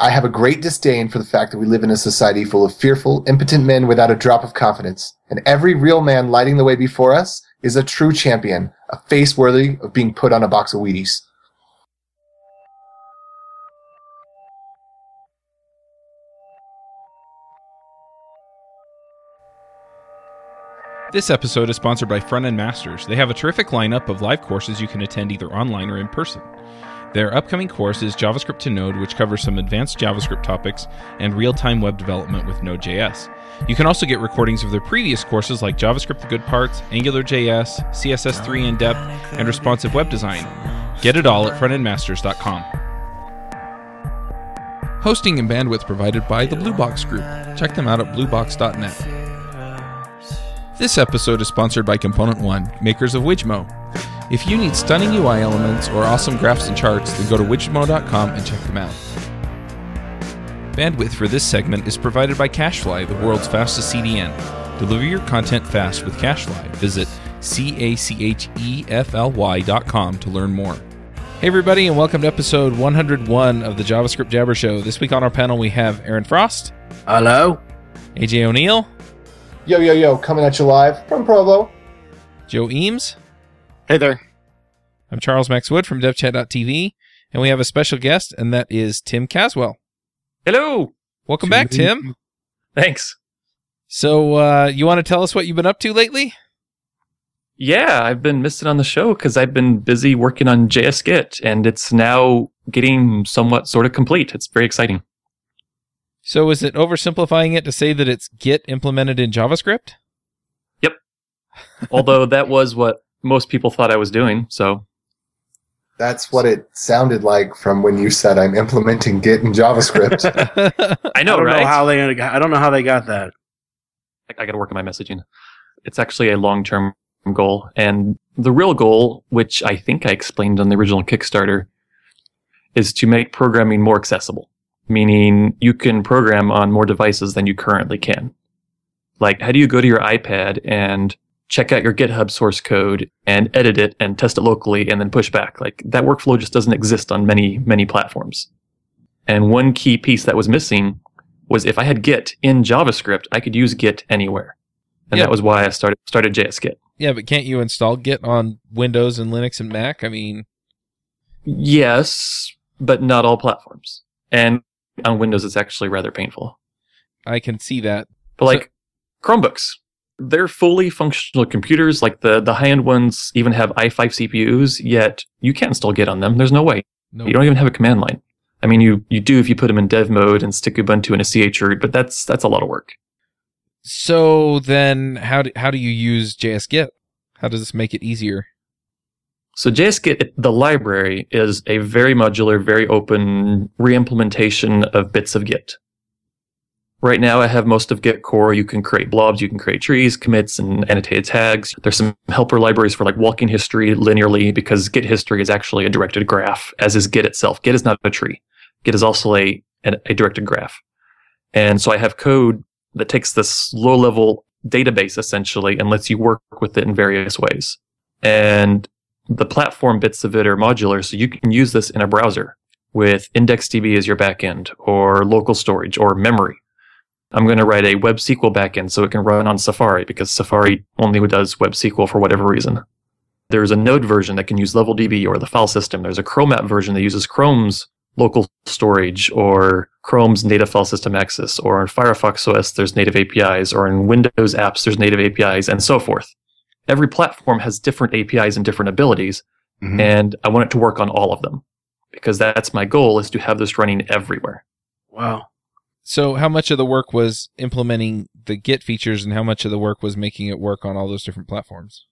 I have a great disdain for the fact that we live in a society full of fearful, impotent men without a drop of confidence. And every real man lighting the way before us is a true champion, a face worthy of being put on a box of Wheaties. This episode is sponsored by Frontend Masters. They have a terrific lineup of live courses you can attend either online or in person. Their upcoming course is JavaScript to Node, which covers some advanced JavaScript topics and real-time web development with Node.js. You can also get recordings of their previous courses like JavaScript the Good Parts, AngularJS, CSS3 In-Depth, and Responsive Web Design. Get it all at frontendmasters.com. Hosting and bandwidth provided by the Blue Box Group. Check them out at bluebox.net. This episode is sponsored by Component One, makers of Widgmo. If you need stunning UI elements or awesome graphs and charts, then go to widgmo.com and check them out. Bandwidth for this segment is provided by CacheFly, the world's fastest CDN. Deliver your content fast with CacheFly. Visit cachefly.com to learn more. Hey everybody, and welcome to episode 101 of the JavaScript Jabber Show. This week on our panel we have Aaron Frost. Hello. AJ O'Neill. Yo, yo, yo, coming at you live from Provo. Joe Eames. Hey there. I'm Charles Max Wood from devchat.tv, and we have a special guest, and that is Tim Caswell. Hello. Welcome back, Tim. Thanks. So, you want to tell us what you've been up to lately? Yeah, I've been missing on the show because I've been busy working on js-git, and it's now getting somewhat sort of complete. It's very exciting. So is it oversimplifying it to say that it's Git implemented in JavaScript? Yep. Although that was what most people thought I was doing, so. That's what it sounded like from when you said I'm implementing Git in JavaScript. I know, right? I don't know how they got that. I got to work on my messaging. It's actually a long-term goal. And the real goal, which I think I explained on the original Kickstarter, is to make programming more accessible. Meaning you can program on more devices than you currently can. Like, how do you go to your iPad and check out your GitHub source code and edit it and test it locally and then push back? Like, that workflow just doesn't exist on many, many platforms. And one key piece that was missing was if I had Git in JavaScript, I could use Git anywhere. And yeah, that was why I started JS-Git. Yeah, but can't you install Git on Windows and Linux and Mac? I mean... Yes, but not all platforms. And on Windows, it's actually rather painful. I can see that. But like Chromebooks, they're fully functional computers. Like the high-end ones even have i5 CPUs, yet you can't still get on them. There's no way. Nope. You don't even have a command line. I mean, you do if you put them in dev mode and stick Ubuntu in a CH root, but that's a lot of work. So then how do you use JS-Git? How does this make it easier? So JS-Git, the library, is a very modular, very open reimplementation of bits of Git. Right now, I have most of Git core. You can create blobs, you can create trees, commits, and annotated tags. There's some helper libraries for like walking history linearly, because Git history is actually a directed graph, as is Git itself. Git is not a tree. Git is also a directed graph. And so I have code that takes this low-level database, essentially, and lets you work with it in various ways. And the platform bits of it are modular, so you can use this in a browser with IndexedDB as your backend, or local storage, or memory. I'm going to write a WebSQL backend so it can run on Safari, because Safari only does WebSQL for whatever reason. There's a Node version that can use LevelDB or the file system. There's a Chrome app version that uses Chrome's local storage, or Chrome's native file system access, or in Firefox OS there's native APIs, or in Windows apps there's native APIs, and so forth. Every platform has different APIs and different abilities, and I want it to work on all of them, because that's my goal, is to have this running everywhere. Wow. So how much of the work was implementing the Git features, and how much of the work was making it work on all those different platforms?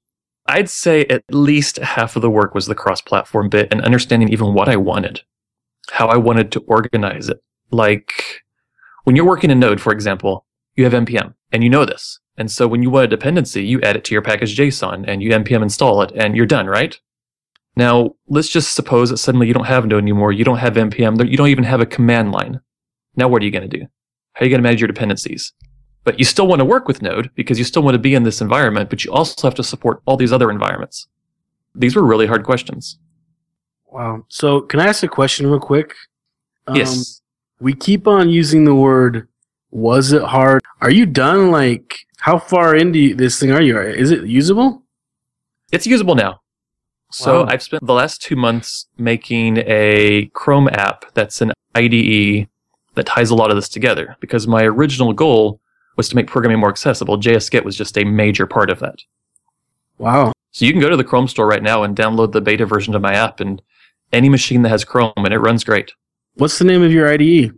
I'd say at least half of the work was the cross-platform bit, and understanding even what I wanted, how I wanted to organize it. Like, when you're working in Node, for example, you have NPM, and you know this. And so when you want a dependency, you add it to your package.json and you npm install it and you're done, right? Now, let's just suppose that suddenly you don't have Node anymore. You don't have npm. You don't even have a command line. Now, what are you going to do? How are you going to manage your dependencies? But you still want to work with Node because you still want to be in this environment, but you also have to support all these other environments. These were really hard questions. Wow. So can I ask a question real quick? Yes. We keep on using the word, was it hard? Are you done? Like, how far into this thing are you? Is it usable? It's usable now. So wow. I've spent the last 2 months making a Chrome app that's an IDE that ties a lot of this together, because my original goal was to make programming more accessible. JS-git was just a major part of that. Wow. So you can go to the Chrome store right now and download the beta version of my app and any machine that has Chrome, and it runs great. What's the name of your IDE?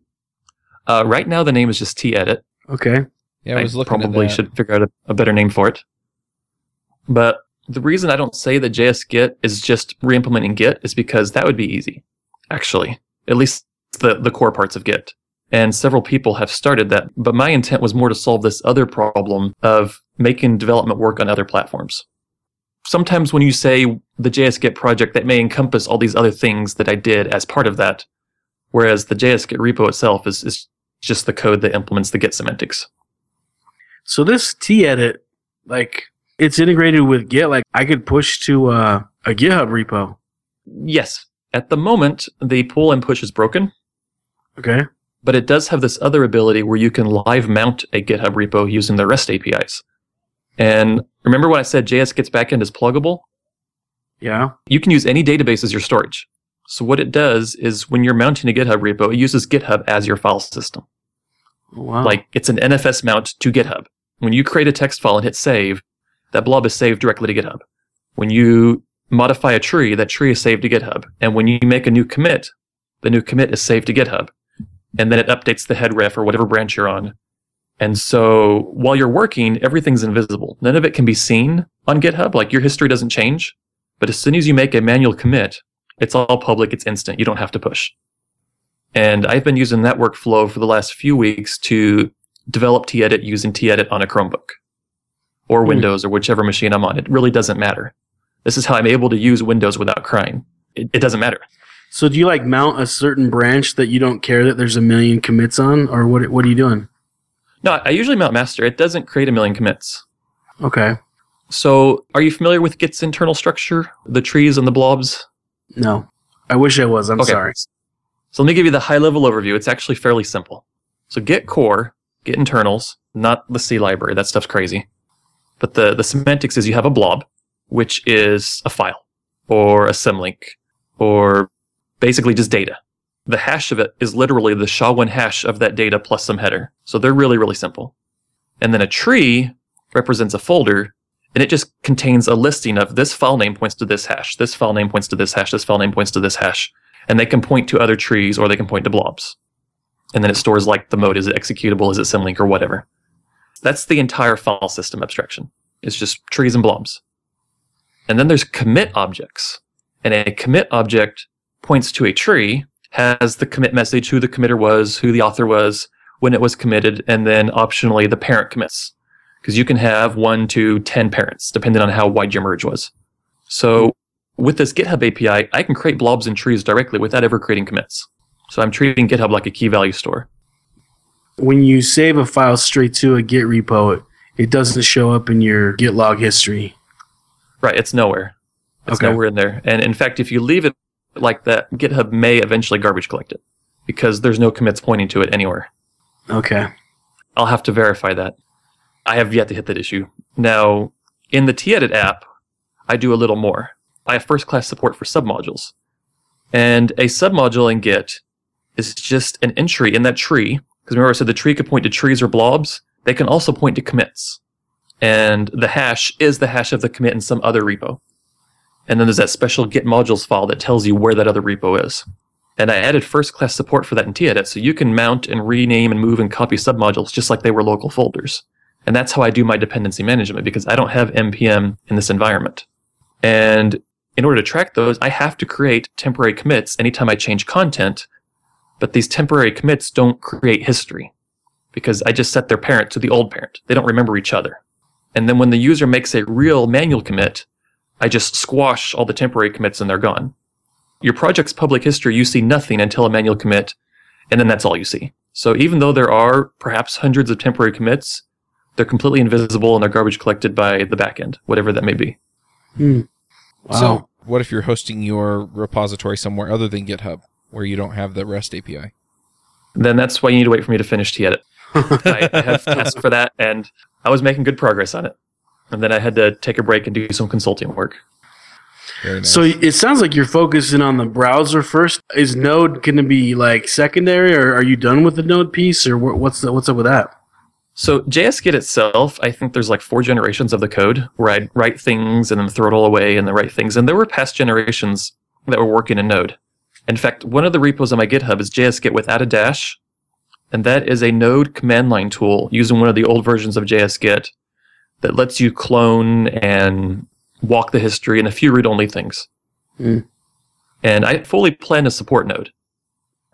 Right now the name is just Tedit. Okay. Yeah, I was looking at that. I probably should figure out a better name for it. But the reason I don't say that JS-Git is just re-implementing Git is because that would be easy, actually. At least the core parts of Git. And several people have started that. But my intent was more to solve this other problem of making development work on other platforms. Sometimes when you say the JS-Git project, that may encompass all these other things that I did as part of that, whereas the JS-Git repo itself is just the code that implements the Git semantics. So this Tedit, like... it's integrated with Git. Like, I could push to a GitHub repo. Yes. At the moment, the pull and push is broken. Okay. But it does have this other ability where you can live mount a GitHub repo using the REST APIs. And remember when I said JS-Git's backend is pluggable? Yeah. You can use any database as your storage. So what it does is when you're mounting a GitHub repo, it uses GitHub as your file system. Wow. Like, it's an NFS mount to GitHub. When you create a text file and hit save, that blob is saved directly to GitHub. When you modify a tree, that tree is saved to GitHub. And when you make a new commit, the new commit is saved to GitHub. And then it updates the head ref or whatever branch you're on. And so while you're working, everything's invisible. None of it can be seen on GitHub. Like, your history doesn't change. But as soon as you make a manual commit, it's all public. It's instant. You don't have to push. And I've been using that workflow for the last few weeks to develop Tedit using Tedit on a Chromebook. Or Windows, or whichever machine I'm on. It really doesn't matter. This is how I'm able to use Windows without crying. It doesn't matter. So do you like mount a certain branch that you don't care that there's a million commits on? Or what are you doing? No, I usually mount master. It doesn't create a million commits. Okay. So are you familiar with Git's internal structure? The trees and the blobs? No. I wish I was. I'm sorry. So let me give you the high-level overview. It's actually fairly simple. So Git core, Git internals, not the C library. That stuff's crazy. But the semantics is you have a blob, which is a file, or a symlink, or basically just data. The hash of it is literally the SHA-1 hash of that data plus some header. So they're really, really simple. And then a tree represents a folder, and it just contains a listing of this file name points to this hash, this file name points to this hash, this file name points to this hash. And they can point to other trees, or they can point to blobs. And then it stores like the mode. Is it executable? Is it symlink? Or whatever. That's the entire file system abstraction. It's just trees and blobs. And then there's commit objects. And a commit object points to a tree, has the commit message, who the committer was, who the author was, when it was committed, and then optionally the parent commits. Because you can have 1 to 10 parents, depending on how wide your merge was. So with this GitHub API, I can create blobs and trees directly without ever creating commits. So I'm treating GitHub like a key value store. When you save a file straight to a Git repo, it doesn't show up in your Git log history. Right, it's nowhere. It's nowhere in there. And in fact, if you leave it like that, GitHub may eventually garbage collect it because there's no commits pointing to it anywhere. Okay. I'll have to verify that. I have yet to hit that issue. Now, in the Tedit app, I do a little more. I have first-class support for submodules. And a submodule in Git is just an entry in that tree. Because remember I said the tree could point to trees or blobs. They can also point to commits. And the hash is the hash of the commit in some other repo. And then there's that special git modules file that tells you where that other repo is. And I added first-class support for that in Tedit, so you can mount and rename and move and copy submodules just like they were local folders. And that's how I do my dependency management, because I don't have NPM in this environment. And in order to track those, I have to create temporary commits anytime I change content. But these temporary commits don't create history because I just set their parent to the old parent. They don't remember each other. And then when the user makes a real manual commit, I just squash all the temporary commits and they're gone. Your project's public history, you see nothing until a manual commit, and then that's all you see. So even though there are perhaps hundreds of temporary commits, they're completely invisible and they're garbage collected by the backend, whatever that may be. Mm. Wow. So what if you're hosting your repository somewhere other than GitHub, where you don't have the REST API? then that's why you need to wait for me to finish Tedit. I have tests for that, and I was making good progress on it. And then I had to take a break and do some consulting work. Nice. So it sounds like you're focusing on the browser first. Is Node going to be like secondary, or are you done with the Node piece, or what's up with that? So js-git itself, I think there's like 4 generations of the code where I'd write things and then throw it all away and then write things. And there were past generations that were working in Node. In fact, one of the repos on my GitHub is js-git without a dash, and that is a Node command line tool using one of the old versions of js-git that lets you clone and walk the history and a few read-only things. Mm. And I fully plan to support Node.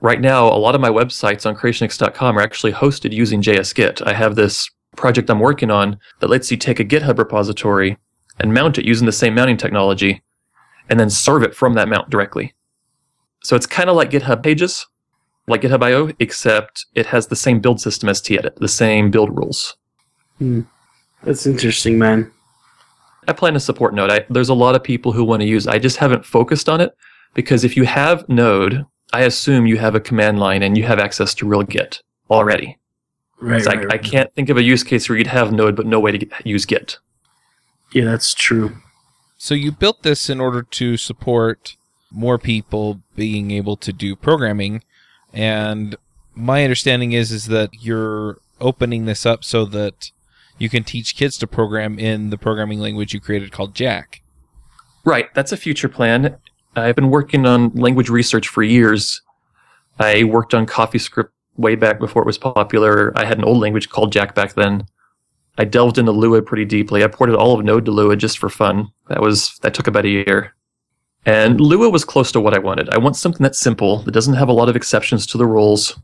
Right now, a lot of my websites on creationix.com are actually hosted using JSGit. I have this project I'm working on that lets you take a GitHub repository and mount it using the same mounting technology and then serve it from that mount directly. So it's kind of like GitHub Pages, like GitHub.io, except it has the same build system as Tedit, the same build rules. Mm. That's interesting, man. I plan to support Node. There's a lot of people who want to use it. I just haven't focused on it because if you have Node, I assume you have a command line and you have access to real Git already. Right, I can't think of a use case where you'd have Node but no way to use Git. Yeah, that's true. So you built this in order to support more people being able to do programming, and my understanding is that you're opening this up so that you can teach kids to program in the programming language you created called Jack. Right, that's a future plan. I've been working on language research for years. I worked on CoffeeScript way back before it was popular. I had an old language called Jack back then. I delved into Lua pretty deeply. I ported all of Node to Lua just for fun. That took about a year. And Lua was close to what I wanted. I want something that's simple, that doesn't have a lot of exceptions to the rules,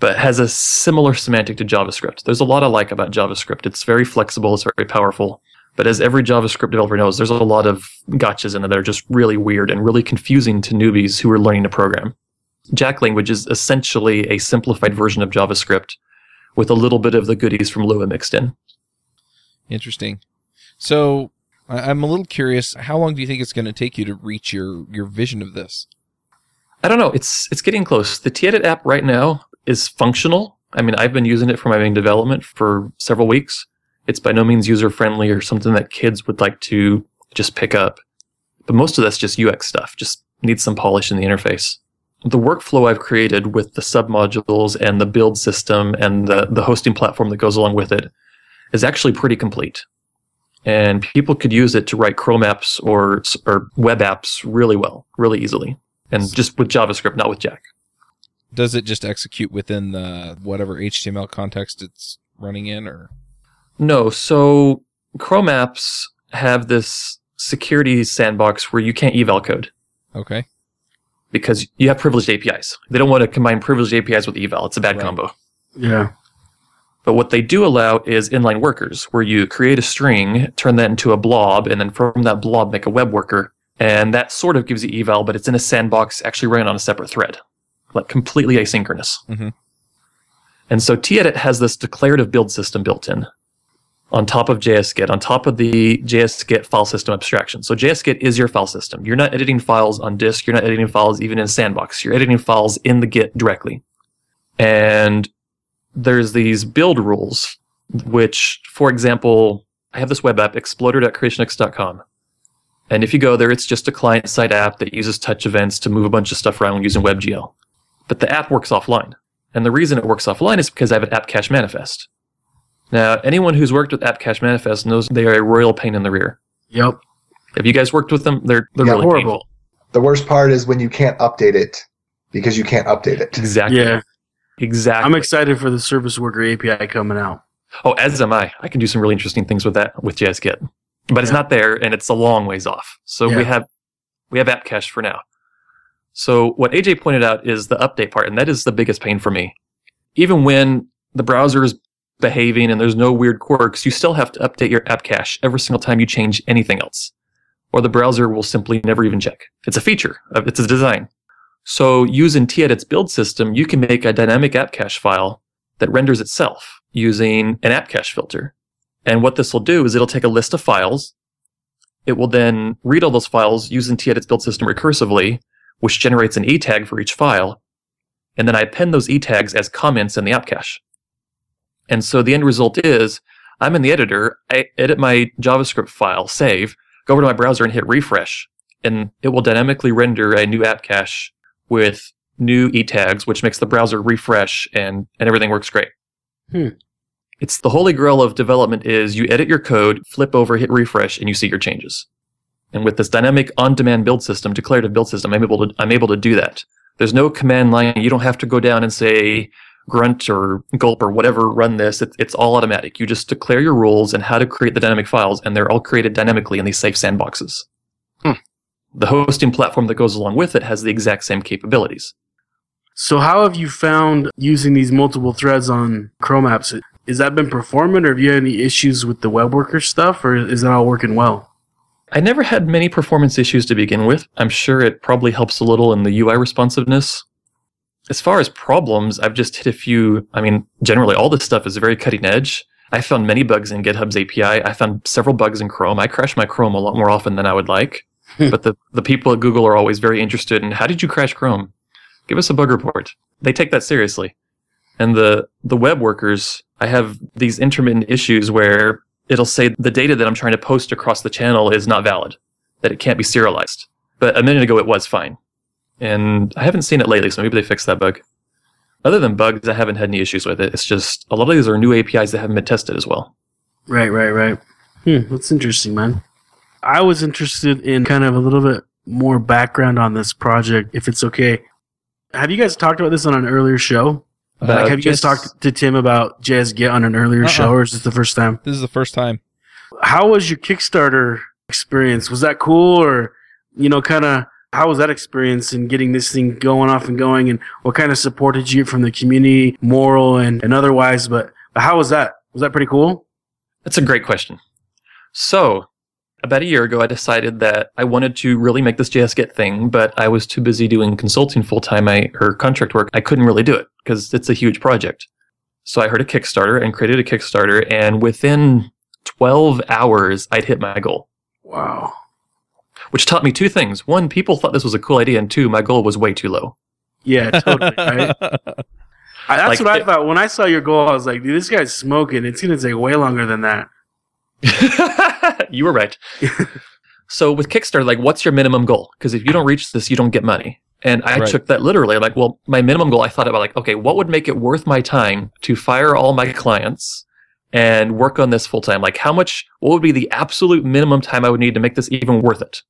but has a similar semantic to JavaScript. There's a lot I like about JavaScript. It's very flexible. It's very powerful. But as every JavaScript developer knows, there's a lot of gotchas in it that are just really weird and really confusing to newbies who are learning to program. Jack language is essentially a simplified version of JavaScript with a little bit of the goodies from Lua mixed in. Interesting. So I'm a little curious, how long do you think it's going to take you to reach your vision of this? I don't know. It's getting close. The Tedit app right now is functional. I mean, I've been using it for my main development for several weeks. It's by no means user-friendly or something that kids would like to just pick up. But most of that's just UX stuff, just needs some polish in the interface. The workflow I've created with the submodules and the build system and the hosting platform that goes along with it is actually pretty complete. And people could use it to write Chrome apps or web apps really well, really easily. And just with JavaScript, not with Jack. Does it just execute within the whatever HTML context it's running in, or? No, so Chrome apps have this security sandbox where you can't eval code. Okay. Because you have privileged APIs. They don't want to combine privileged APIs with eval. It's a bad combo. Yeah. But what they do allow is inline workers, where you create a string, turn that into a blob, and then from that blob make a web worker. And that sort of gives you eval, but it's in a sandbox actually running on a separate thread. Like completely asynchronous. Mm-hmm. And so Tedit has this declarative build system built in on top of JSGit, on top of the JSGit file system abstraction. So JSGit is your file system. You're not editing files on disk. You're not editing files even in sandbox. You're editing files in the Git directly. And there's these build rules, which, for example, I have this web app, exploder.creationx.com. And if you go there, it's just a client-side app that uses touch events to move a bunch of stuff around using WebGL. But the app works offline. And the reason it works offline is because I have an AppCache Manifest. Now, anyone who's worked with AppCache Manifest knows they are a royal pain in the rear. Yep. Have you guys worked with them? They're really horrible. Painful. The worst part is when you can't update it because you can't update it. Exactly. Yeah. Exactly. I'm excited for the Service Worker API coming out. Oh, as am I. I can do some really interesting things with that, with JSGit. But it's not there, and it's a long ways off. So we have AppCache for now. So what AJ pointed out is the update part, and that is the biggest pain for me. Even when the browser is behaving and there's no weird quirks, you still have to update your app cache every single time you change anything else, or the browser will simply never even check. It's a feature. It's a design. So using T-Edit's build system, you can make a dynamic app cache file that renders itself using an app cache filter. And what this will do is it'll take a list of files. It will then read all those files using T-Edit's build system recursively, which generates an E tag for each file, And then I append those E tags as comments in the app cache. And so the end result is I'm in the editor. I edit my JavaScript file, save, go over to my browser and hit refresh. And it will dynamically render a new app cache with new E tags, which makes the browser refresh and everything works great. It's the holy grail of development is you edit your code, flip over, hit refresh, and you see your changes. And with this dynamic on-demand build system, declarative build system, I'm able to do that. There's no command line. You don't have to go down and say grunt or gulp or whatever, run this. It's all automatic. You just declare your rules and how to create the dynamic files, and they're all created dynamically in these safe sandboxes. The hosting platform that goes along with it has the exact same capabilities. So how have you found using these multiple threads on Chrome apps? Has that been performant, or have you had any issues with the web worker stuff, or is that all working well? I never had many performance issues to begin with. I'm sure it probably helps a little in the UI responsiveness. As far as problems, I've just hit a few. I mean, generally all this stuff is very cutting edge. I found many bugs in GitHub's API. I found several bugs in Chrome. I crash my Chrome a lot more often than I would like. But the people at Google are always very interested in, how did you crash Chrome? Give us a bug report. They take that seriously. And the web workers, I have these intermittent issues where it'll say the data that I'm trying to post across the channel is not valid, that it can't be serialized. But a minute ago, it was fine. And I haven't seen it lately, so maybe they fixed that bug. Other than bugs, I haven't had any issues with it. It's just a lot of these are new APIs that haven't been tested as well. Right. That's interesting, man. I was interested in kind of a little bit more background on this project, if it's okay. Have you guys talked about this on an earlier show? Have you guys talked to Tim about js-git on an earlier show, or is this the first time? This is the first time. How was your Kickstarter experience? Was that cool, or, you know, kind of how was that experience in getting this thing going off and going, and what kind of support did you get from the community, moral and otherwise? But how was that? Was that pretty cool? That's a great question. So about a year ago, I decided that I wanted to really make this JS-Git thing, but I was too busy doing consulting full-time or contract work. I couldn't really do it because it's a huge project. So I heard a Kickstarter and created a Kickstarter, and within 12 hours, I'd hit my goal. Wow. Which taught me two things. One, people thought this was a cool idea, and two, my goal was way too low. Yeah, totally, right? That's like, what I thought. When I saw your goal, I was like, dude, this guy's smoking. It's going to take way longer than that. You were right. So with Kickstarter, like, what's your minimum goal? Because if you don't reach this, you don't get money. And I took that literally. I'm like, well, my minimum goal, I thought about, like, okay, what would make it worth my time to fire all my clients and work on this full time? Like, how much, what would be the absolute minimum time I would need to make this even worth it?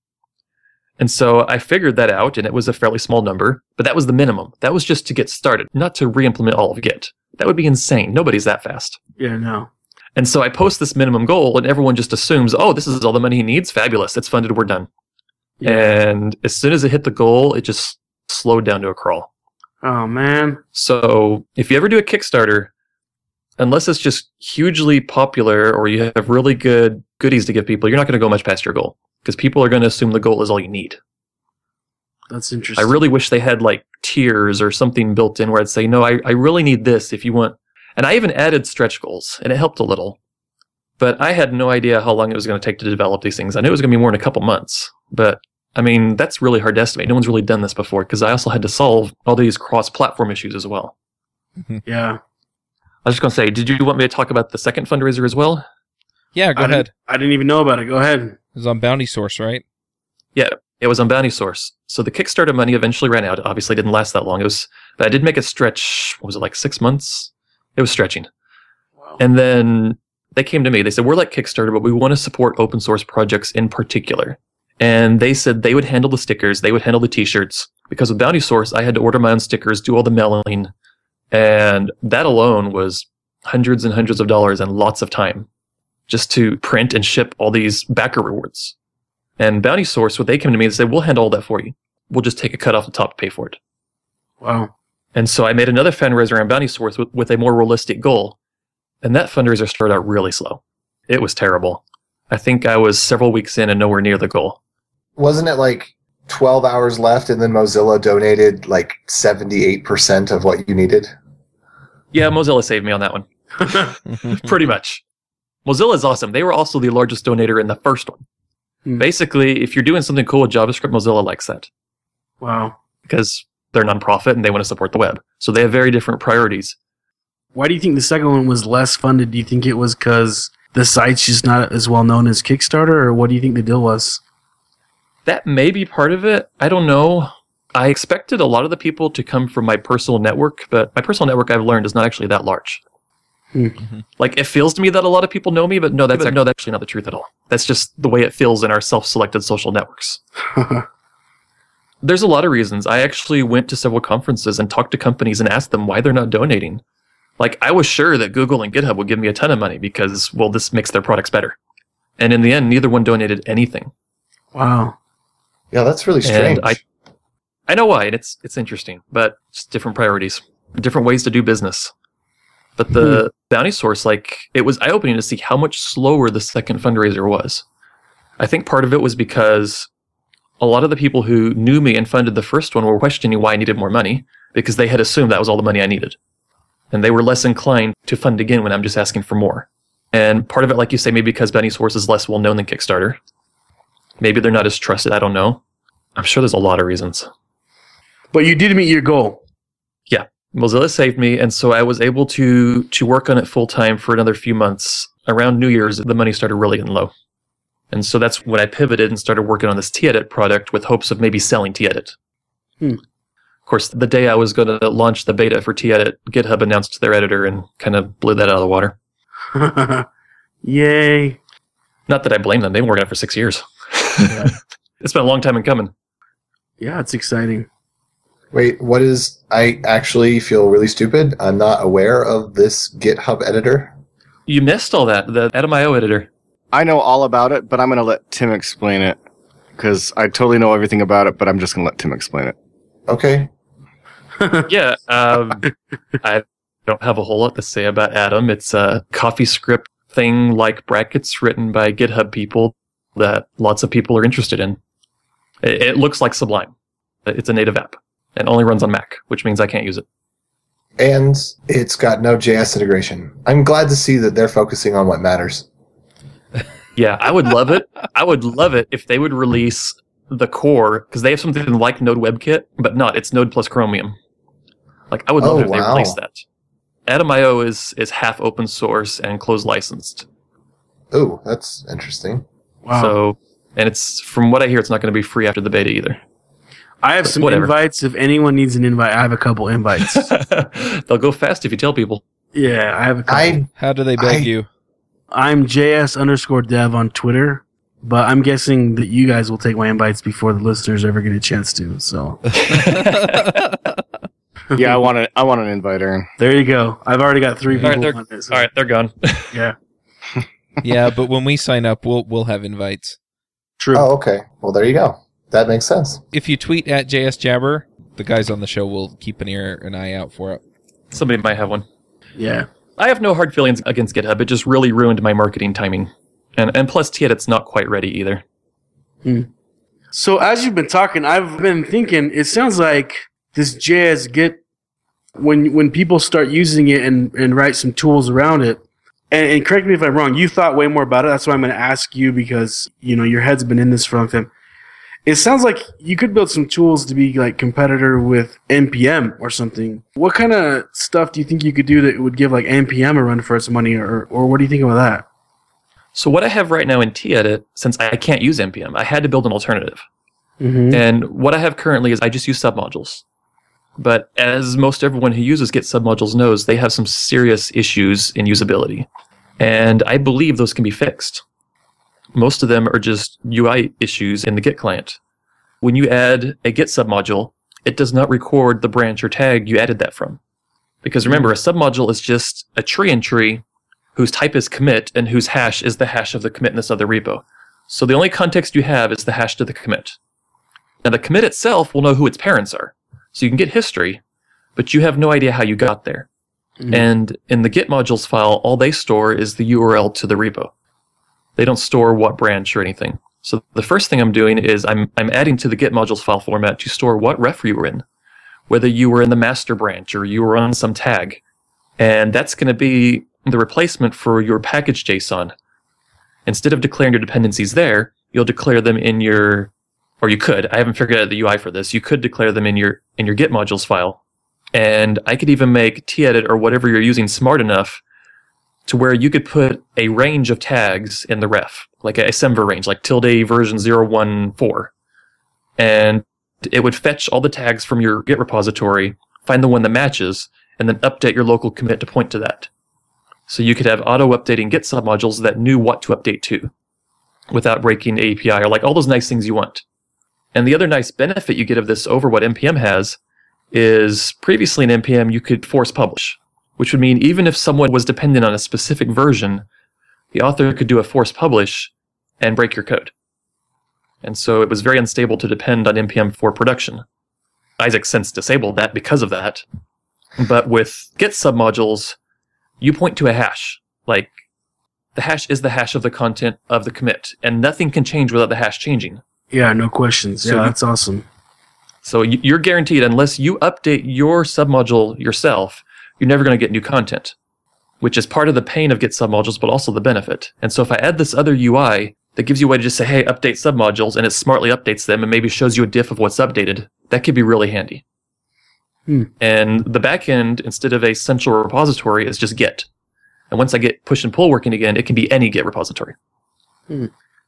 And so I figured that out, and it was a fairly small number, but that was the minimum. That was just to get started, not to re-implement all of Git. That would be insane. Nobody's that fast. Yeah, no. And so I post this minimum goal, and everyone just assumes, oh, this is all the money he needs. Fabulous. It's funded. We're done. Yeah. And as soon as it hit the goal, it just slowed down to a crawl. Oh, man. So if you ever do a Kickstarter, unless it's just hugely popular or you have really good goodies to give people, you're not going to go much past your goal because people are going to assume the goal is all you need. That's interesting. I really wish they had like tiers or something built in where I'd say, no, I really need this if you want. And I even added stretch goals, and it helped a little. But I had no idea how long it was going to take to develop these things. I knew it was going to be more than a couple months. But, I mean, that's really hard to estimate. No one's really done this before, because I also had to solve all these cross-platform issues as well. Yeah. I was just going to say, did you want me to talk about the second fundraiser as well? Yeah, go ahead. I didn't even know about it. Go ahead. It was on BountySource, right? Yeah, it was on BountySource. So the Kickstarter money eventually ran out. Obviously, it didn't last that long. But I did make a stretch, what was it, like 6 months? It was stretching. Wow. And then they came to me. They said, we're like Kickstarter, but we want to support open source projects in particular. And they said they would handle the stickers. They would handle the T-shirts. Because with BountySource, I had to order my own stickers, do all the mailing. And that alone was hundreds and hundreds of dollars and lots of time just to print and ship all these backer rewards. And BountySource, what they came to me and said, we'll handle all that for you. We'll just take a cut off the top to pay for it. Wow. And so I made another fundraiser on BountySource with a more realistic goal. And that fundraiser started out really slow. It was terrible. I think I was several weeks in and nowhere near the goal. Wasn't it like 12 hours left and then Mozilla donated like 78% of what you needed? Yeah, Mozilla saved me on that one. Pretty much. Mozilla is awesome. They were also the largest donator in the first one. Basically, if you're doing something cool with JavaScript, Mozilla likes that. Wow. Because They're a nonprofit and they want to support the web. So they have very different priorities. Why do you think the second one was less funded? Do you think it was because the site's just not as well known as Kickstarter, or what do you think the deal was? That may be part of it. I don't know. I expected a lot of the people to come from my personal network, but my personal network, I've learned, is not actually that large. Mm-hmm. Like, it feels to me that a lot of people know me, but no, that's actually not the truth at all. That's just the way it feels in our self-selected social networks. There's a lot of reasons. I actually went to several conferences and talked to companies and asked them why they're not donating. Like, I was sure that Google and GitHub would give me a ton of money because, well, this makes their products better. And in the end, neither one donated anything. Wow. Yeah, that's really strange. And I know why, and it's interesting, but just different priorities, different ways to do business. But the BountySource, like, it was eye-opening to see how much slower the second fundraiser was. I think part of it was because a lot of the people who knew me and funded the first one were questioning why I needed more money because they had assumed that was all the money I needed. And they were less inclined to fund again when I'm just asking for more. And part of it, like you say, maybe because BountySource is less well-known than Kickstarter. Maybe they're not as trusted. I don't know. I'm sure there's a lot of reasons. But you did meet your goal. Yeah. Mozilla saved me, and so I was able to work on it full-time for another few months. Around New Year's, the money started really getting low. And so that's when I pivoted and started working on this Tedit product with hopes of maybe selling Tedit. Of course, the day I was going to launch the beta for Tedit, GitHub announced their editor and kind of blew that out of the water. Yay. Not that I blame them. They've been working on it for 6 years. Yeah. It's been a long time in coming. Yeah, it's exciting. Wait, what is... I actually feel really stupid. I'm not aware of this GitHub editor. You missed all that, the Atom.io editor. I know all about it, but I'm going to let Tim explain it, because I totally know everything about it, but I'm just going to let Tim explain it. Okay. Yeah, I don't have a whole lot to say about Atom. It's a CoffeeScript thing like brackets written by GitHub people that lots of people are interested in. It looks like Sublime. It's a native app. It only runs on Mac, which means I can't use it. And it's got no JS integration. I'm glad to see that they're focusing on what matters. Yeah, I would love it. I would love it if they would release the core, because they have something like Node WebKit, but not. It's Node plus Chromium. Like, I would love it if they released that. Atom.io is half open source and closed licensed. Oh, that's interesting. Wow. So, and it's, from what I hear, it's not going to be free after the beta either. I have some invites. If anyone needs an invite, I have a couple invites. They'll go fast if you tell people. Yeah, I have a couple. How do they beg you? I'm JS_dev on Twitter, but I'm guessing that you guys will take my invites before the listeners ever get a chance to. So. Yeah, I want an invite, Aaron. There you go. I've already got 3 people. All right, they're gone. Yeah. Yeah, but when we sign up, we'll have invites. True. Oh, okay. Well, there you go. That makes sense. If you tweet at JS Jabber, the guys on the show will keep an eye out for it. Somebody might have one. Yeah. I have no hard feelings against GitHub. It just really ruined my marketing timing. And plus, Tedit's not quite ready either. So as you've been talking, I've been thinking, it sounds like this JS-git, when people start using it and write some tools around it, and correct me if I'm wrong, you thought way more about it. That's why I'm going to ask you, because your head's been in this for a long time. It sounds like you could build some tools to be like competitor with NPM or something. What kind of stuff do you think you could do that would give like NPM a run for its money, or what do you think about that? So what I have right now in Tedit, since I can't use NPM, I had to build an alternative. Mm-hmm. And what I have currently is I just use submodules. But as most everyone who uses Git submodules knows, they have some serious issues in usability. And I believe those can be fixed. Most of them are just UI issues in the Git client. When you add a Git submodule, it does not record the branch or tag you added that from. Because remember, a submodule is just a tree entry whose type is commit and whose hash is the hash of the commit in this other repo. So the only context you have is the hash to the commit. Now the commit itself will know who its parents are. So you can get history, but you have no idea how you got there. Mm-hmm. And in the Git modules file, all they store is the URL to the repo. They don't store what branch or anything. So the first thing I'm doing is I'm adding to the Git modules file format to store what ref you were in, whether you were in the master branch or you were on some tag. And that's going to be the replacement for your package.json. Instead of declaring your dependencies there, you'll declare them in your or you could, I haven't figured out the UI for this, you could declare them in your Git modules file. And I could even make Tedit or whatever you're using smart enough to where you could put a range of tags in the ref, like a semver range, like tilde version 014. And it would fetch all the tags from your Git repository, find the one that matches, and then update your local commit to point to that. So you could have auto-updating Git submodules that knew what to update to without breaking API or like all those nice things you want. And the other nice benefit you get of this over what NPM has is previously in NPM you could force publish, which would mean even if someone was dependent on a specific version, the author could do a force publish and break your code. And so it was very unstable to depend on NPM for production. Isaac's since disabled that because of that. But with Git submodules, you point to a hash. Like, the hash is the hash of the content of the commit, and nothing can change without the hash changing. Yeah, no questions. So yeah, that's awesome. So you're guaranteed, unless you update your submodule yourself, you're never going to get new content, which is part of the pain of Git submodules, but also the benefit. And so if I add this other UI that gives you a way to just say, hey, update submodules, and it smartly updates them and maybe shows you a diff of what's updated, that could be really handy. Hmm. And the backend, instead of a central repository, is just Git. And once I get push and pull working again, it can be any Git repository. Hmm.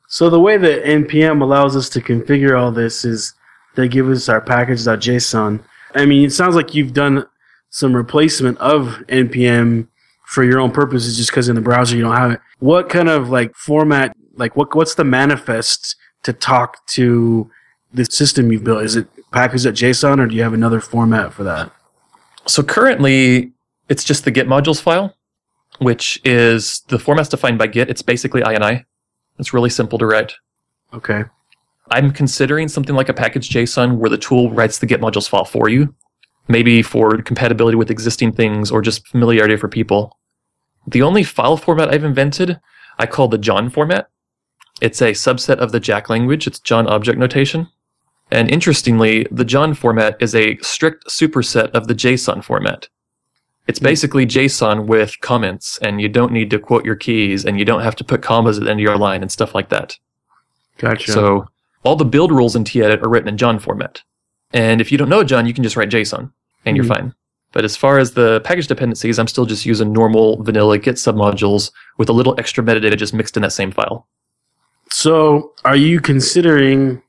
So the way that NPM allows us to configure all this is they give us our package.json. I mean, it sounds like you've done some replacement of NPM for your own purposes just because in the browser you don't have it. What kind of like format, like what's the manifest to talk to the system you've built? Is it package.json or do you have another format for that? So currently it's just the Git modules file, which is the format's defined by Git. It's basically ini. It's really simple to write. Okay. I'm considering something like a package.json where the tool writes the Git modules file for you, maybe for compatibility with existing things or just familiarity for people. The only file format I've invented, I call the John format. It's a subset of the Jack language. It's John object notation. And interestingly, the John format is a strict superset of the JSON format. It's basically JSON with comments, and you don't need to quote your keys, and you don't have to put commas at the end of your line and stuff like that. Gotcha. So all the build rules in Tedit are written in John format. And if you don't know John, you can just write JSON, and you're fine. But as far as the package dependencies, I'm still just using normal vanilla Git submodules with a little extra metadata just mixed in that same file. So are you considering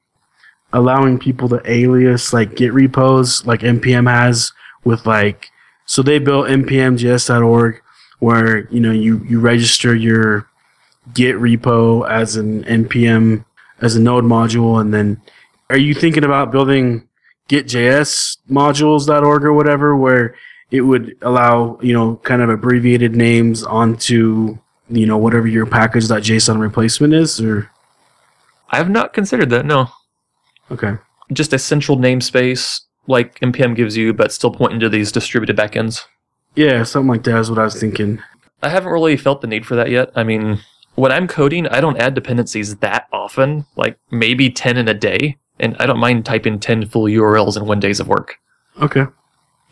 allowing people to alias like Git repos like NPM has with like, so they built npmjs.org where, you know, you register your Git repo as an NPM, as a node module, and then are you thinking about building GitJSmodules.org or whatever, where it would allow, you know, kind of abbreviated names onto, you know, whatever your package.json replacement is? Or I have not considered that, no. Okay. Just a central namespace like NPM gives you, but still pointing to these distributed backends. Yeah, something like that is what I was thinking. I haven't really felt the need for that yet. I mean, when I'm coding, I don't add dependencies that often, like maybe 10 in a day. And I don't mind typing 10 full URLs in one day's of work. Okay.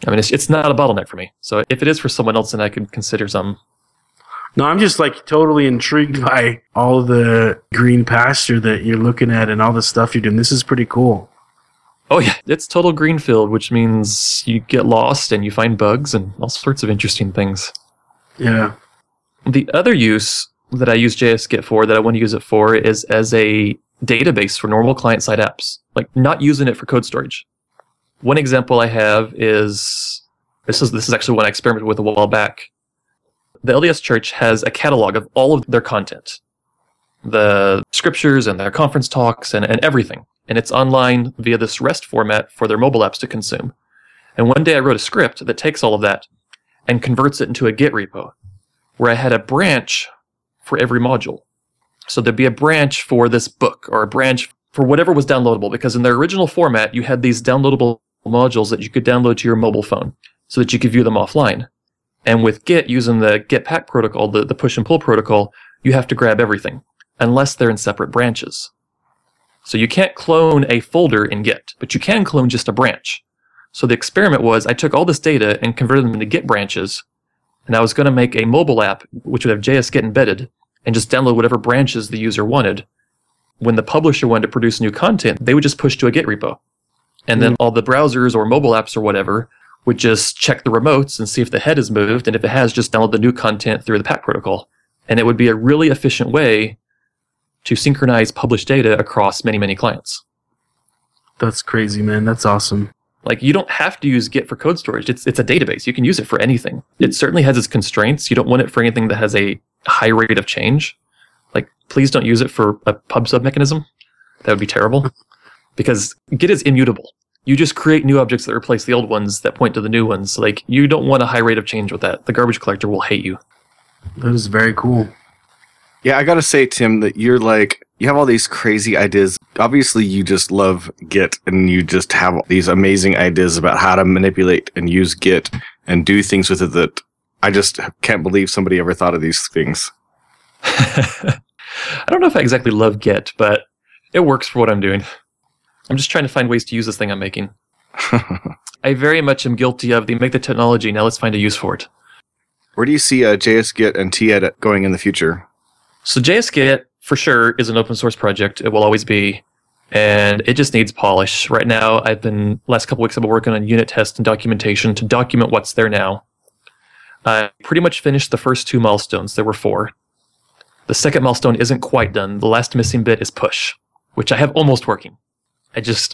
I mean, it's not a bottleneck for me. So if it is for someone else, then I could consider some. No, I'm just like totally intrigued by all the green pasture that you're looking at and all the stuff you're doing. This is pretty cool. Oh, yeah. It's total greenfield, which means you get lost and you find bugs and all sorts of interesting things. Yeah. The other use that I use js-git for, that I want to use it for, is as a database for normal client-side apps, like not using it for code storage. One example I have is, this is actually one I experimented with a while back. The LDS Church has a catalog of all of their content, the scriptures and their conference talks and everything. And it's online via this REST format for their mobile apps to consume. And one day I wrote a script that takes all of that and converts it into a Git repo, where I had a branch for every module. So there'd be a branch for this book or a branch for whatever was downloadable, because in their original format, you had these downloadable modules that you could download to your mobile phone so that you could view them offline. And with Git, using the Git pack protocol, the push and pull protocol, you have to grab everything unless they're in separate branches. So you can't clone a folder in Git, but you can clone just a branch. So the experiment was I took all this data and converted them into Git branches, and I was going to make a mobile app which would have JS-Git embedded, and just download whatever branches the user wanted. when the publisher wanted to produce new content, they would just push to a Git repo. And then all the browsers or mobile apps or whatever would just check the remotes and see if the head is moved. And if it has, just download the new content through the pack protocol. And it would be a really efficient way to synchronize published data across many, many clients. That's crazy, man. That's awesome. Like, you don't have to use Git for code storage. It's a database. You can use it for anything. It certainly has its constraints. You don't want it for anything that has a high rate of change. Like, please don't use it for a pub/sub mechanism. That would be terrible. Because Git is immutable. You just create new objects that replace the old ones that point to the new ones. Like, you don't want a high rate of change with that. The garbage collector will hate you. That is very cool. Yeah, I gotta say, Tim, that you're like, you have all these crazy ideas. Obviously, you just love Git, and you just have these amazing ideas about how to manipulate and use Git and do things with it that I just can't believe somebody ever thought of these things. I don't know if I exactly love Git, but it works for what I'm doing. I'm just trying to find ways to use this thing I'm making. I very much am guilty of the make the technology, now let's find a use for it. Where do you see js-git and tedit going in the future? So js-git, for sure, is an open source project. It will always be. And it just needs polish. Right now, last couple weeks, I've been working on unit tests and documentation to document what's there now. I pretty much finished the first two milestones. There were four. The second milestone isn't quite done. The last missing bit is push, which I have almost working.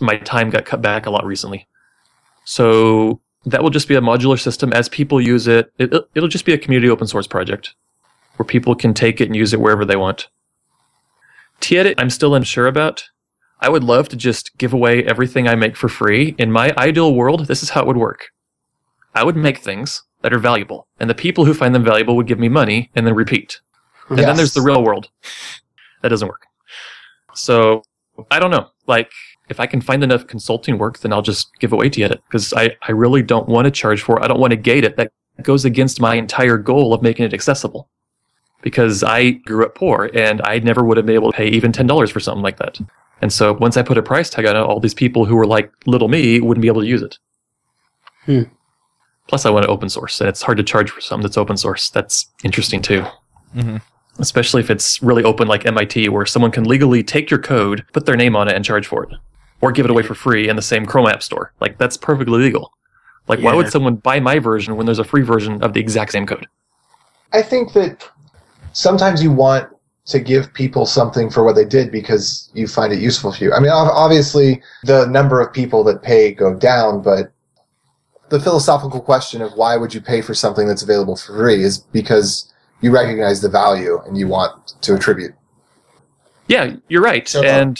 My time got cut back a lot recently. So that will just be a modular system. As people use it, it'll just be a community open source project where people can take it and use it wherever they want. Tedit, I'm still unsure about. I would love to just give away everything I make for free. In my ideal world, this is how it would work. I would make things that are valuable, and the people who find them valuable would give me money and then repeat. And yes. Then there's the real world. That doesn't work. So I don't know. Like, if I can find enough consulting work, then I'll just give away Tedit, because I really don't want to charge for it. I don't want to gate it. That goes against my entire goal of making it accessible, because I grew up poor, and I never would have been able to pay even $10 for something like that. And so once I put a price tag on it, all these people who were like little me wouldn't be able to use it. Plus, I want it open source, and it's hard to charge for something that's open source. That's interesting, too. Mm-hmm. Especially if it's really open, like MIT, where someone can legally take your code, put their name on it, and charge for it. Or give it away for free in the same Chrome app store. Like, that's perfectly legal. Like, yeah. Why would someone buy my version when there's a free version of the exact same code? I think that sometimes you want to give people something for what they did because you find it useful for you. I mean, obviously, the number of people that pay go down, but the philosophical question of why would you pay for something that's available for free is because you recognize the value and you want to attribute. Yeah, you're right. So, and,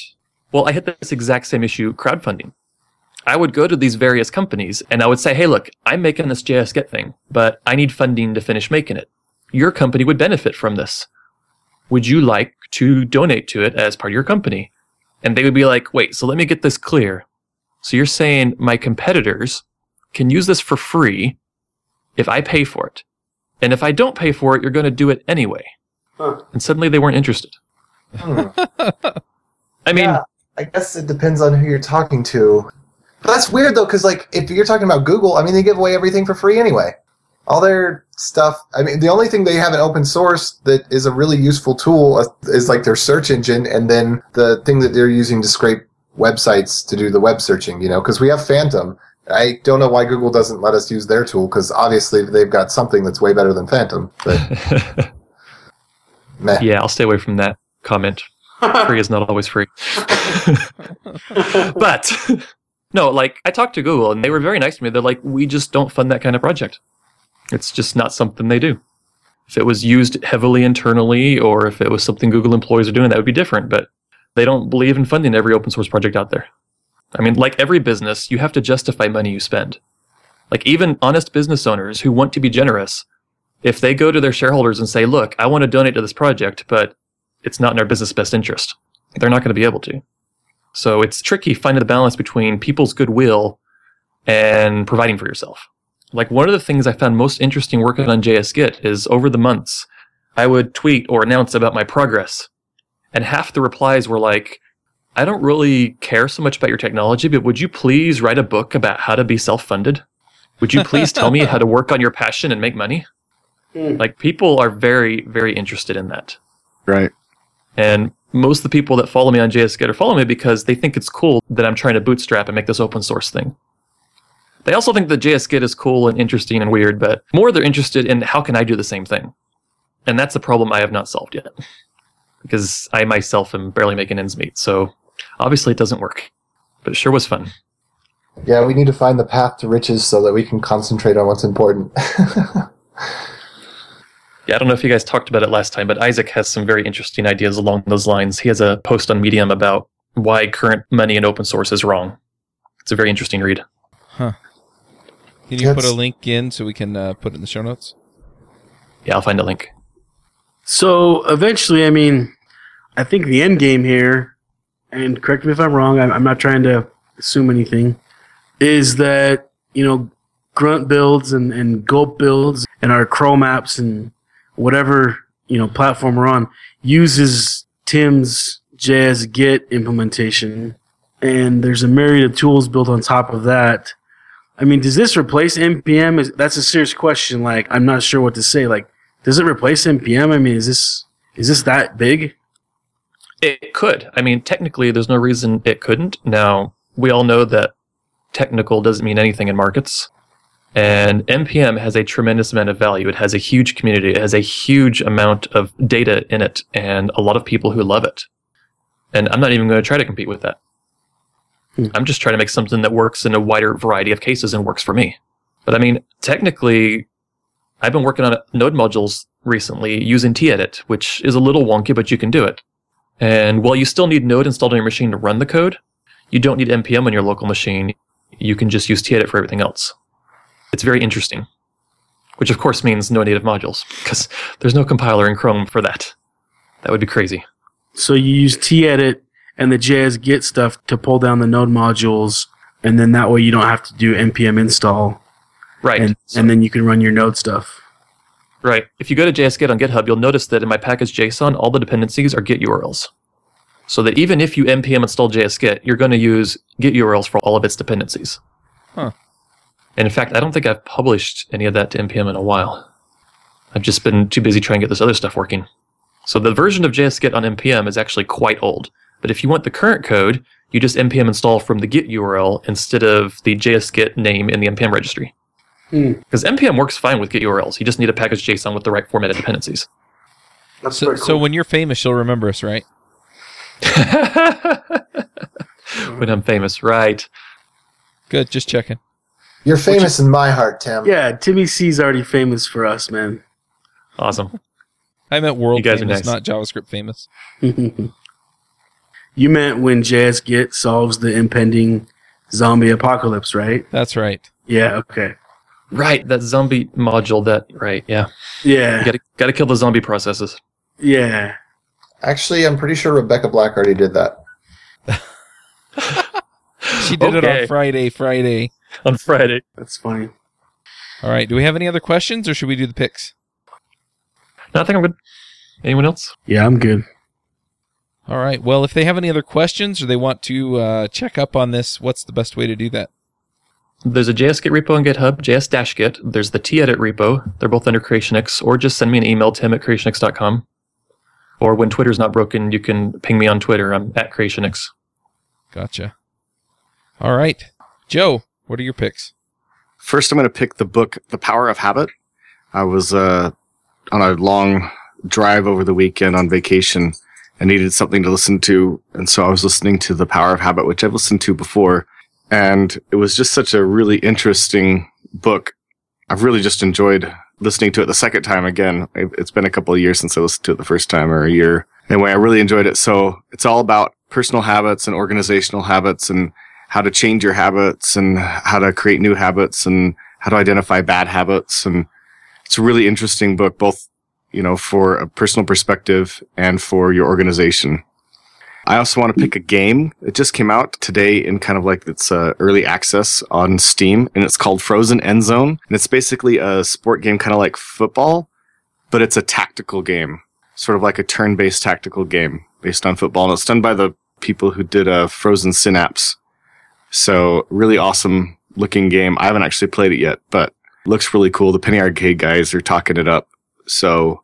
well, I hit this exact same issue crowdfunding. I would go to these various companies and I would say, hey, look, I'm making this JS-Git thing, but I need funding to finish making it. Your company would benefit from this. Would you like to donate to it as part of your company? And they would be like, wait, so let me get this clear. So you're saying my competitors can use this for free if I pay for it. And if I don't pay for it, you're going to do it anyway. Huh. And suddenly they weren't interested. I mean, yeah, I guess it depends on who you're talking to. But that's weird, though, because like, if you're talking about Google, I mean, they give away everything for free anyway. All their stuff. I mean, the only thing they have in open source that is a really useful tool is like their search engine, and then the thing that they're using to scrape websites to do the web searching, you know, because we have Phantom. I don't know why Google doesn't let us use their tool, because obviously they've got something that's way better than Phantom. But meh. Yeah, I'll stay away from that comment. Free is not always free. But, no, like, I talked to Google, and they were very nice to me. They're like, we just don't fund that kind of project. It's just not something they do. If it was used heavily internally, or if it was something Google employees are doing, that would be different. But they don't believe in funding every open source project out there. I mean, like every business, you have to justify money you spend. Like, even honest business owners who want to be generous, if they go to their shareholders and say, look, I want to donate to this project, but it's not in our business best interest, they're not going to be able to. So it's tricky finding the balance between people's goodwill and providing for yourself. Like, one of the things I found most interesting working on JS-Git is over the months, I would tweet or announce about my progress. And half the replies were like, I don't really care so much about your technology, but would you please write a book about how to be self-funded? Would you please tell me how to work on your passion and make money? Like, people are very, very interested in that. Right. And most of the people that follow me on js-git are following me because they think it's cool that I'm trying to bootstrap and make this open source thing. They also think that js-git is cool and interesting and weird, but more they're interested in how can I do the same thing? And that's a problem I have not solved yet because I myself am barely making ends meet. So obviously it doesn't work, but it sure was fun. Yeah, we need to find the path to riches so that we can concentrate on what's important. Yeah, I don't know if you guys talked about it last time, but Isaac has some very interesting ideas along those lines. He has a post on Medium about why current money in open source is wrong. It's a very interesting read. Huh. Can you put a link in so we can put it in the show notes? Yeah, I'll find a link. So eventually, I mean, I think the end game here, and correct me if I'm wrong, I'm not trying to assume anything, is that, you know, grunt builds and gulp builds and our Chrome apps and whatever, you know, platform we're on uses Tim's js-git implementation, and there's a myriad of tools built on top of that. I mean, does this replace NPM? That's a serious question. Like, I'm not sure what to say. Like, does it replace NPM? I mean, is this that big? It could. I mean, technically, there's no reason it couldn't. Now, we all know that technical doesn't mean anything in markets. And NPM has a tremendous amount of value. It has a huge community. It has a huge amount of data in it and a lot of people who love it. And I'm not even going to try to compete with that. I'm just trying to make something that works in a wider variety of cases and works for me. But I mean, technically, I've been working on node modules recently using Tedit, which is a little wonky, but you can do it. And while you still need Node installed on your machine to run the code, you don't need NPM on your local machine. You can just use Tedit for everything else. It's very interesting, which of course means no native modules because there's no compiler in Chrome for that. That would be crazy. So you use Tedit and the js-git stuff to pull down the node modules, and then that way you don't have to do npm install. Right. And then you can run your node stuff. Right. If you go to js-git on GitHub, you'll notice that in my package.json, all the dependencies are git URLs. So that even if you npm install js-git, you're going to use git URLs for all of its dependencies. Huh. And in fact, I don't think I've published any of that to NPM in a while. I've just been too busy trying to get this other stuff working. So the version of js-git on NPM is actually quite old. But if you want the current code, you just npm install from the git URL instead of the js-git name in the npm registry. Because npm works fine with git URLs. You just need a package.json with the right formatted dependencies. That's so, cool. So when you're famous, you'll remember us, right? When I'm famous, right. Good, just checking. You're famous in my heart, Tim. Yeah, Timmy C's already famous for us, man. Awesome. I meant world famous, nice. Not JavaScript famous. You meant when js-git solves the impending zombie apocalypse, right? That's right. Yeah, okay. Right, that zombie module, yeah. Yeah. You gotta kill the zombie processes. Yeah. Actually, I'm pretty sure Rebecca Black already did that. She did it on Friday. On Friday. That's funny. All right. Do we have any other questions, or should we do the picks? No, I think I'm good. Anyone else? Yeah, I'm good. All right. Well, if they have any other questions or they want to check up on this, what's the best way to do that? There's a JS-git repo on GitHub, js-git. There's the Tedit repo. They're both under CreationX, or just send me an email, tim at creationx.com. Or when Twitter's not broken, you can ping me on Twitter. I'm at CreationX. Gotcha. All right. Joe, what are your picks? First, I'm going to pick the book, The Power of Habit. I was on a long drive over the weekend on vacation. I needed something to listen to, and so I was listening to The Power of Habit, which I've listened to before, and it was just such a really interesting book. I've really just enjoyed listening to it the second time again. It's been a couple of years since I listened to it the first time, or a year. Anyway, I really enjoyed it. So it's all about personal habits and organizational habits and how to change your habits and how to create new habits and how to identify bad habits. And it's a really interesting book, both, you know, for a personal perspective and for your organization. I also want to pick a game. It just came out today in kind of like its early access on Steam, and it's called Frozen End Zone. And it's basically a sport game kind of like football, but it's a tactical game, sort of like a turn-based tactical game based on football. And it's done by the people who did Frozen Synapse. So really awesome looking game. I haven't actually played it yet, but it looks really cool. The Penny Arcade guys are talking it up. So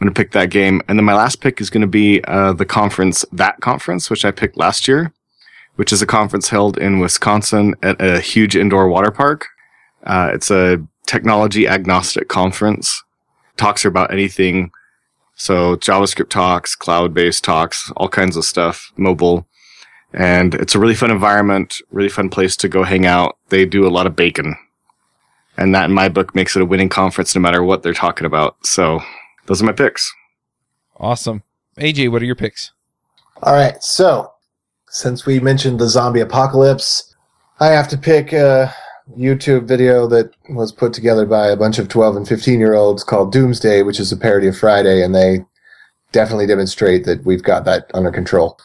I'm going to pick that game. And then my last pick is going to be the conference, That Conference, which I picked last year, which is a conference held in Wisconsin at a huge indoor water park. It's a technology agnostic conference. Talks are about anything. So JavaScript talks, cloud-based talks, all kinds of stuff, mobile. And it's a really fun environment, really fun place to go hang out. They do a lot of bacon. And that, in my book, makes it a winning conference no matter what they're talking about. So those are my picks. Awesome. AJ, what are your picks? All right. So since we mentioned the zombie apocalypse, I have to pick a YouTube video that was put together by a bunch of 12 and 15-year-olds called Doomsday, which is a parody of Friday. And they definitely demonstrate that we've got that under control.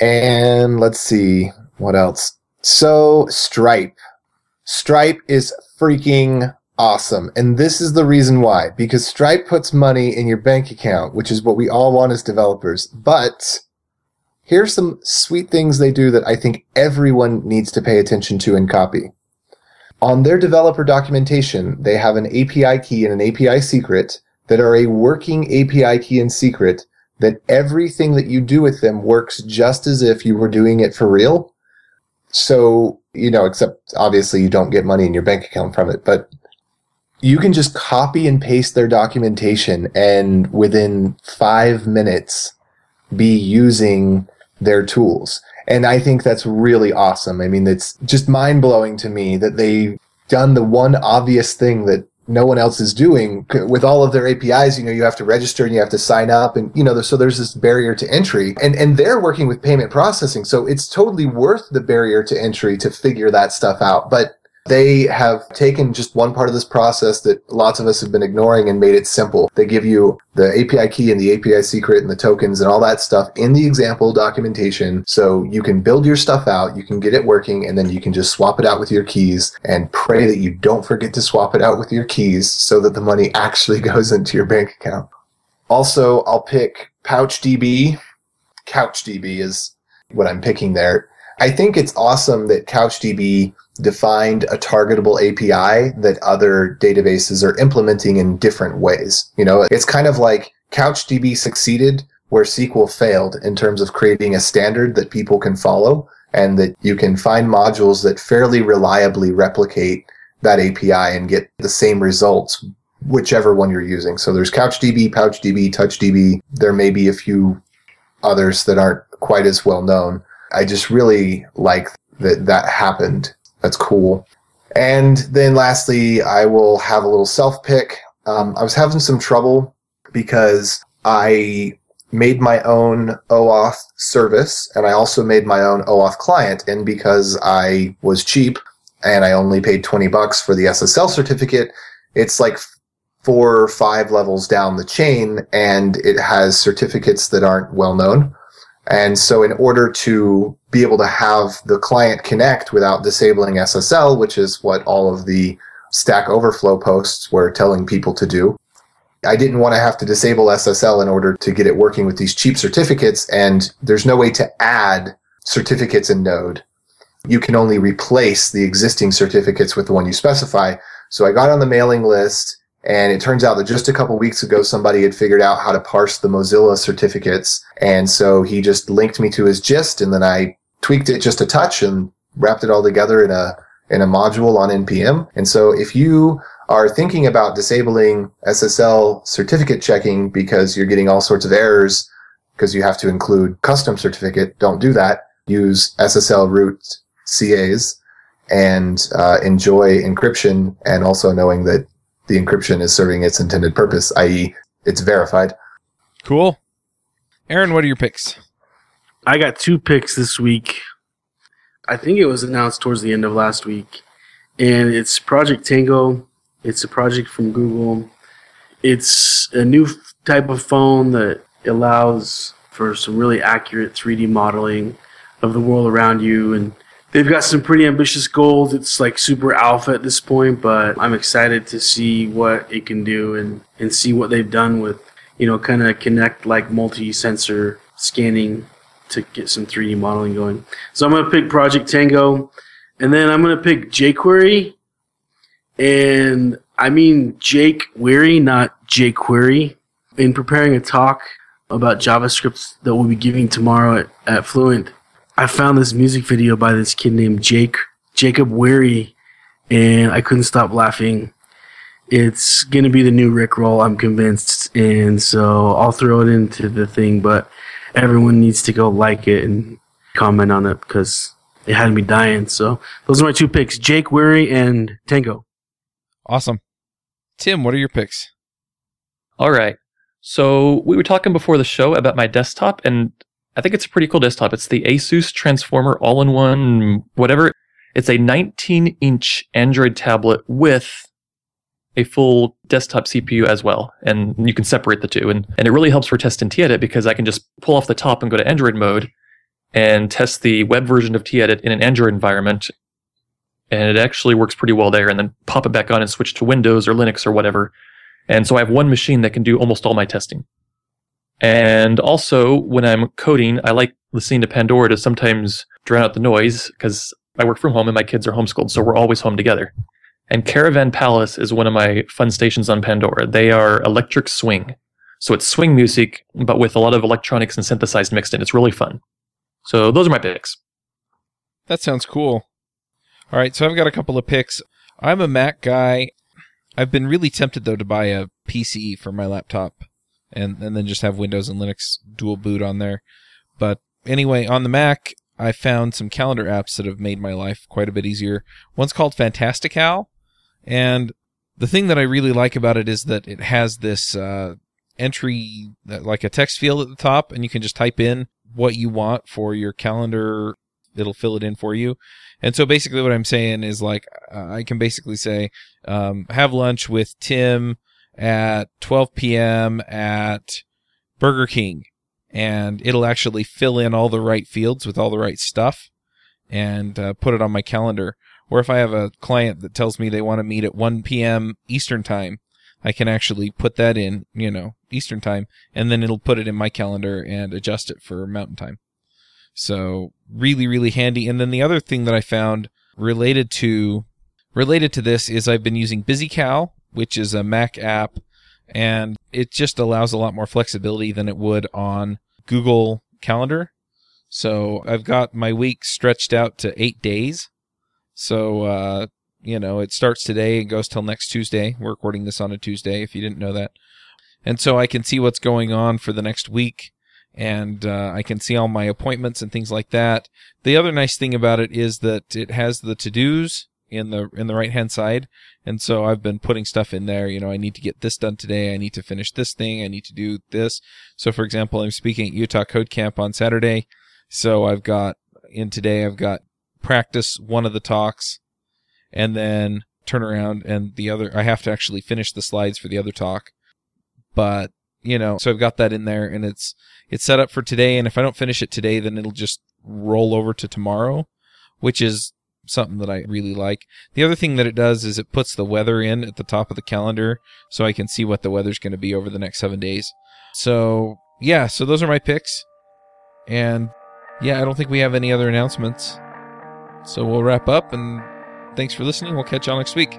And let's see what else. So Stripe. Stripe is freaking awesome. And this is the reason why. Because Stripe puts money in your bank account, which is what we all want as developers. But here's some sweet things they do that I think everyone needs to pay attention to and copy. On their developer documentation, they have an API key and an API secret that are a working API key and secret that everything that you do with them works just as if you were doing it for real. So, you know, except obviously you don't get money in your bank account from it, but you can just copy and paste their documentation and within 5 minutes be using their tools. And I think that's really awesome. I mean, it's just mind-blowing to me that they've done the one obvious thing that no one else is doing. With all of their APIs, you know, you have to register and you have to sign up and, you know, so there's this barrier to entry and they're working with payment processing. So it's totally worth the barrier to entry to figure that stuff out. But they have taken just one part of this process that lots of us have been ignoring and made it simple. They give you the API key and the API secret and the tokens and all that stuff in the example documentation. So you can build your stuff out, you can get it working, and then you can just swap it out with your keys and pray that you don't forget to swap it out with your keys so that the money actually goes into your bank account. Also, I'll pick PouchDB. CouchDB is what I'm picking there. I think it's awesome that CouchDB defined a targetable API that other databases are implementing in different ways. You know, it's kind of like CouchDB succeeded where SQL failed in terms of creating a standard that people can follow and that you can find modules that fairly reliably replicate that API and get the same results, whichever one you're using. So there's CouchDB, PouchDB, TouchDB. There may be a few others that aren't quite as well known. I just really like that that happened. That's cool. And then lastly, I will have a little self-pick. I was having some trouble because I made my own OAuth service, and I also made my own OAuth client. And because I was cheap and I only paid $20 for the SSL certificate, it's like 4 or 5 levels down the chain, and it has certificates that aren't well known. And so in order to be able to have the client connect without disabling SSL, which is what all of the Stack Overflow posts were telling people to do, I didn't want to have to disable SSL in order to get it working with these cheap certificates. And there's no way to add certificates in Node. You can only replace the existing certificates with the one you specify. So I got on the mailing list, and it turns out that just a couple weeks ago, somebody had figured out how to parse the Mozilla certificates. And so he just linked me to his gist, and then I tweaked it just a touch and wrapped it all together in a module on NPM. And so if you are thinking about disabling SSL certificate checking because you're getting all sorts of errors because you have to include custom certificate, don't do that. Use SSL root CAs and enjoy encryption, and also knowing that the encryption is serving its intended purpose, i.e. it's verified. Cool. Aaron, what are your picks? I got 2 picks this week. I think it was announced towards the end of last week. And it's Project Tango. It's a project from Google. It's a new type of phone that allows for some really accurate 3D modeling of the world around you, and they've got some pretty ambitious goals. It's like super alpha at this point, but I'm excited to see what it can do and see what they've done with, you know, kind of connect like multi-sensor scanning to get some 3D modeling going. So I'm going to pick Project Tango, and then I'm going to pick jQuery. And I mean jQuery, not jQuery. In preparing a talk about JavaScript that we'll be giving tomorrow at Fluent, I found this music video by this kid named Jacob Weary, and I couldn't stop laughing. It's going to be the new Rickroll, I'm convinced, and so I'll throw it into the thing, but everyone needs to go like it and comment on it because it had me dying. So those are my two picks, Jake Weary and Tango. Awesome. Tim, what are your picks? All right. So we were talking before the show about my desktop, and I think it's a pretty cool desktop. It's the Asus Transformer All-in-One whatever. It's a 19-inch Android tablet with a full desktop CPU as well. And you can separate the two. And it really helps for test in Tedit because I can just pull off the top and go to Android mode and test the web version of Tedit in an Android environment. And it actually works pretty well there. And then pop it back on and switch to Windows or Linux or whatever. And so I have one machine that can do almost all my testing. And also, when I'm coding, I like listening to Pandora to sometimes drown out the noise because I work from home and my kids are homeschooled, so we're always home together. And Caravan Palace is one of my fun stations on Pandora. They are electric swing. So it's swing music, but with a lot of electronics and synthesized mixed in. It's really fun. So those are my picks. That sounds cool. All right, so I've got a couple of picks. I'm a Mac guy. I've been really tempted, though, to buy a PC for my laptop and then just have Windows and Linux dual boot on there. But anyway, on the Mac, I found some calendar apps that have made my life quite a bit easier. One's called Fantastical, and the thing that I really like about it is that it has this entry, like a text field at the top, and you can just type in what you want for your calendar. It'll fill it in for you. And so basically what I'm saying is, like, I can basically say, have lunch with Tim at 12 p.m. at Burger King. And it'll actually fill in all the right fields with all the right stuff and put it on my calendar. Or if I have a client that tells me they want to meet at 1 p.m. Eastern time, I can actually put that in, you know, Eastern time. And then it'll put it in my calendar and adjust it for Mountain time. So really, really handy. And then the other thing that I found related to this is I've been using BusyCal, which is a Mac app, and it just allows a lot more flexibility than it would on Google Calendar. So I've got my week stretched out to 8 days. So, it starts today and goes till next Tuesday. We're recording this on a Tuesday, if you didn't know that. And so I can see what's going on for the next week. And I can see all my appointments and things like that. The other nice thing about it is that it has the to-dos in the right-hand side. And so I've been putting stuff in there. You know, I need to get this done today. I need to finish this thing. I need to do this. So, for example, I'm speaking at Utah Code Camp on Saturday. So I've got practice one of the talks and then turn around and the other. I have to actually finish the slides for the other talk. But so I've got that in there, and it's set up for today, and if I don't finish it today, then it'll just roll over to tomorrow, which is something that I really like. The other thing that it does is it puts the weather in at the top of the calendar, so I can see what the weather's going to be over the next 7 days. So, yeah, so those are my picks. And, yeah, I don't think we have any other announcements. So we'll wrap up, and thanks for listening. We'll catch y'all next week.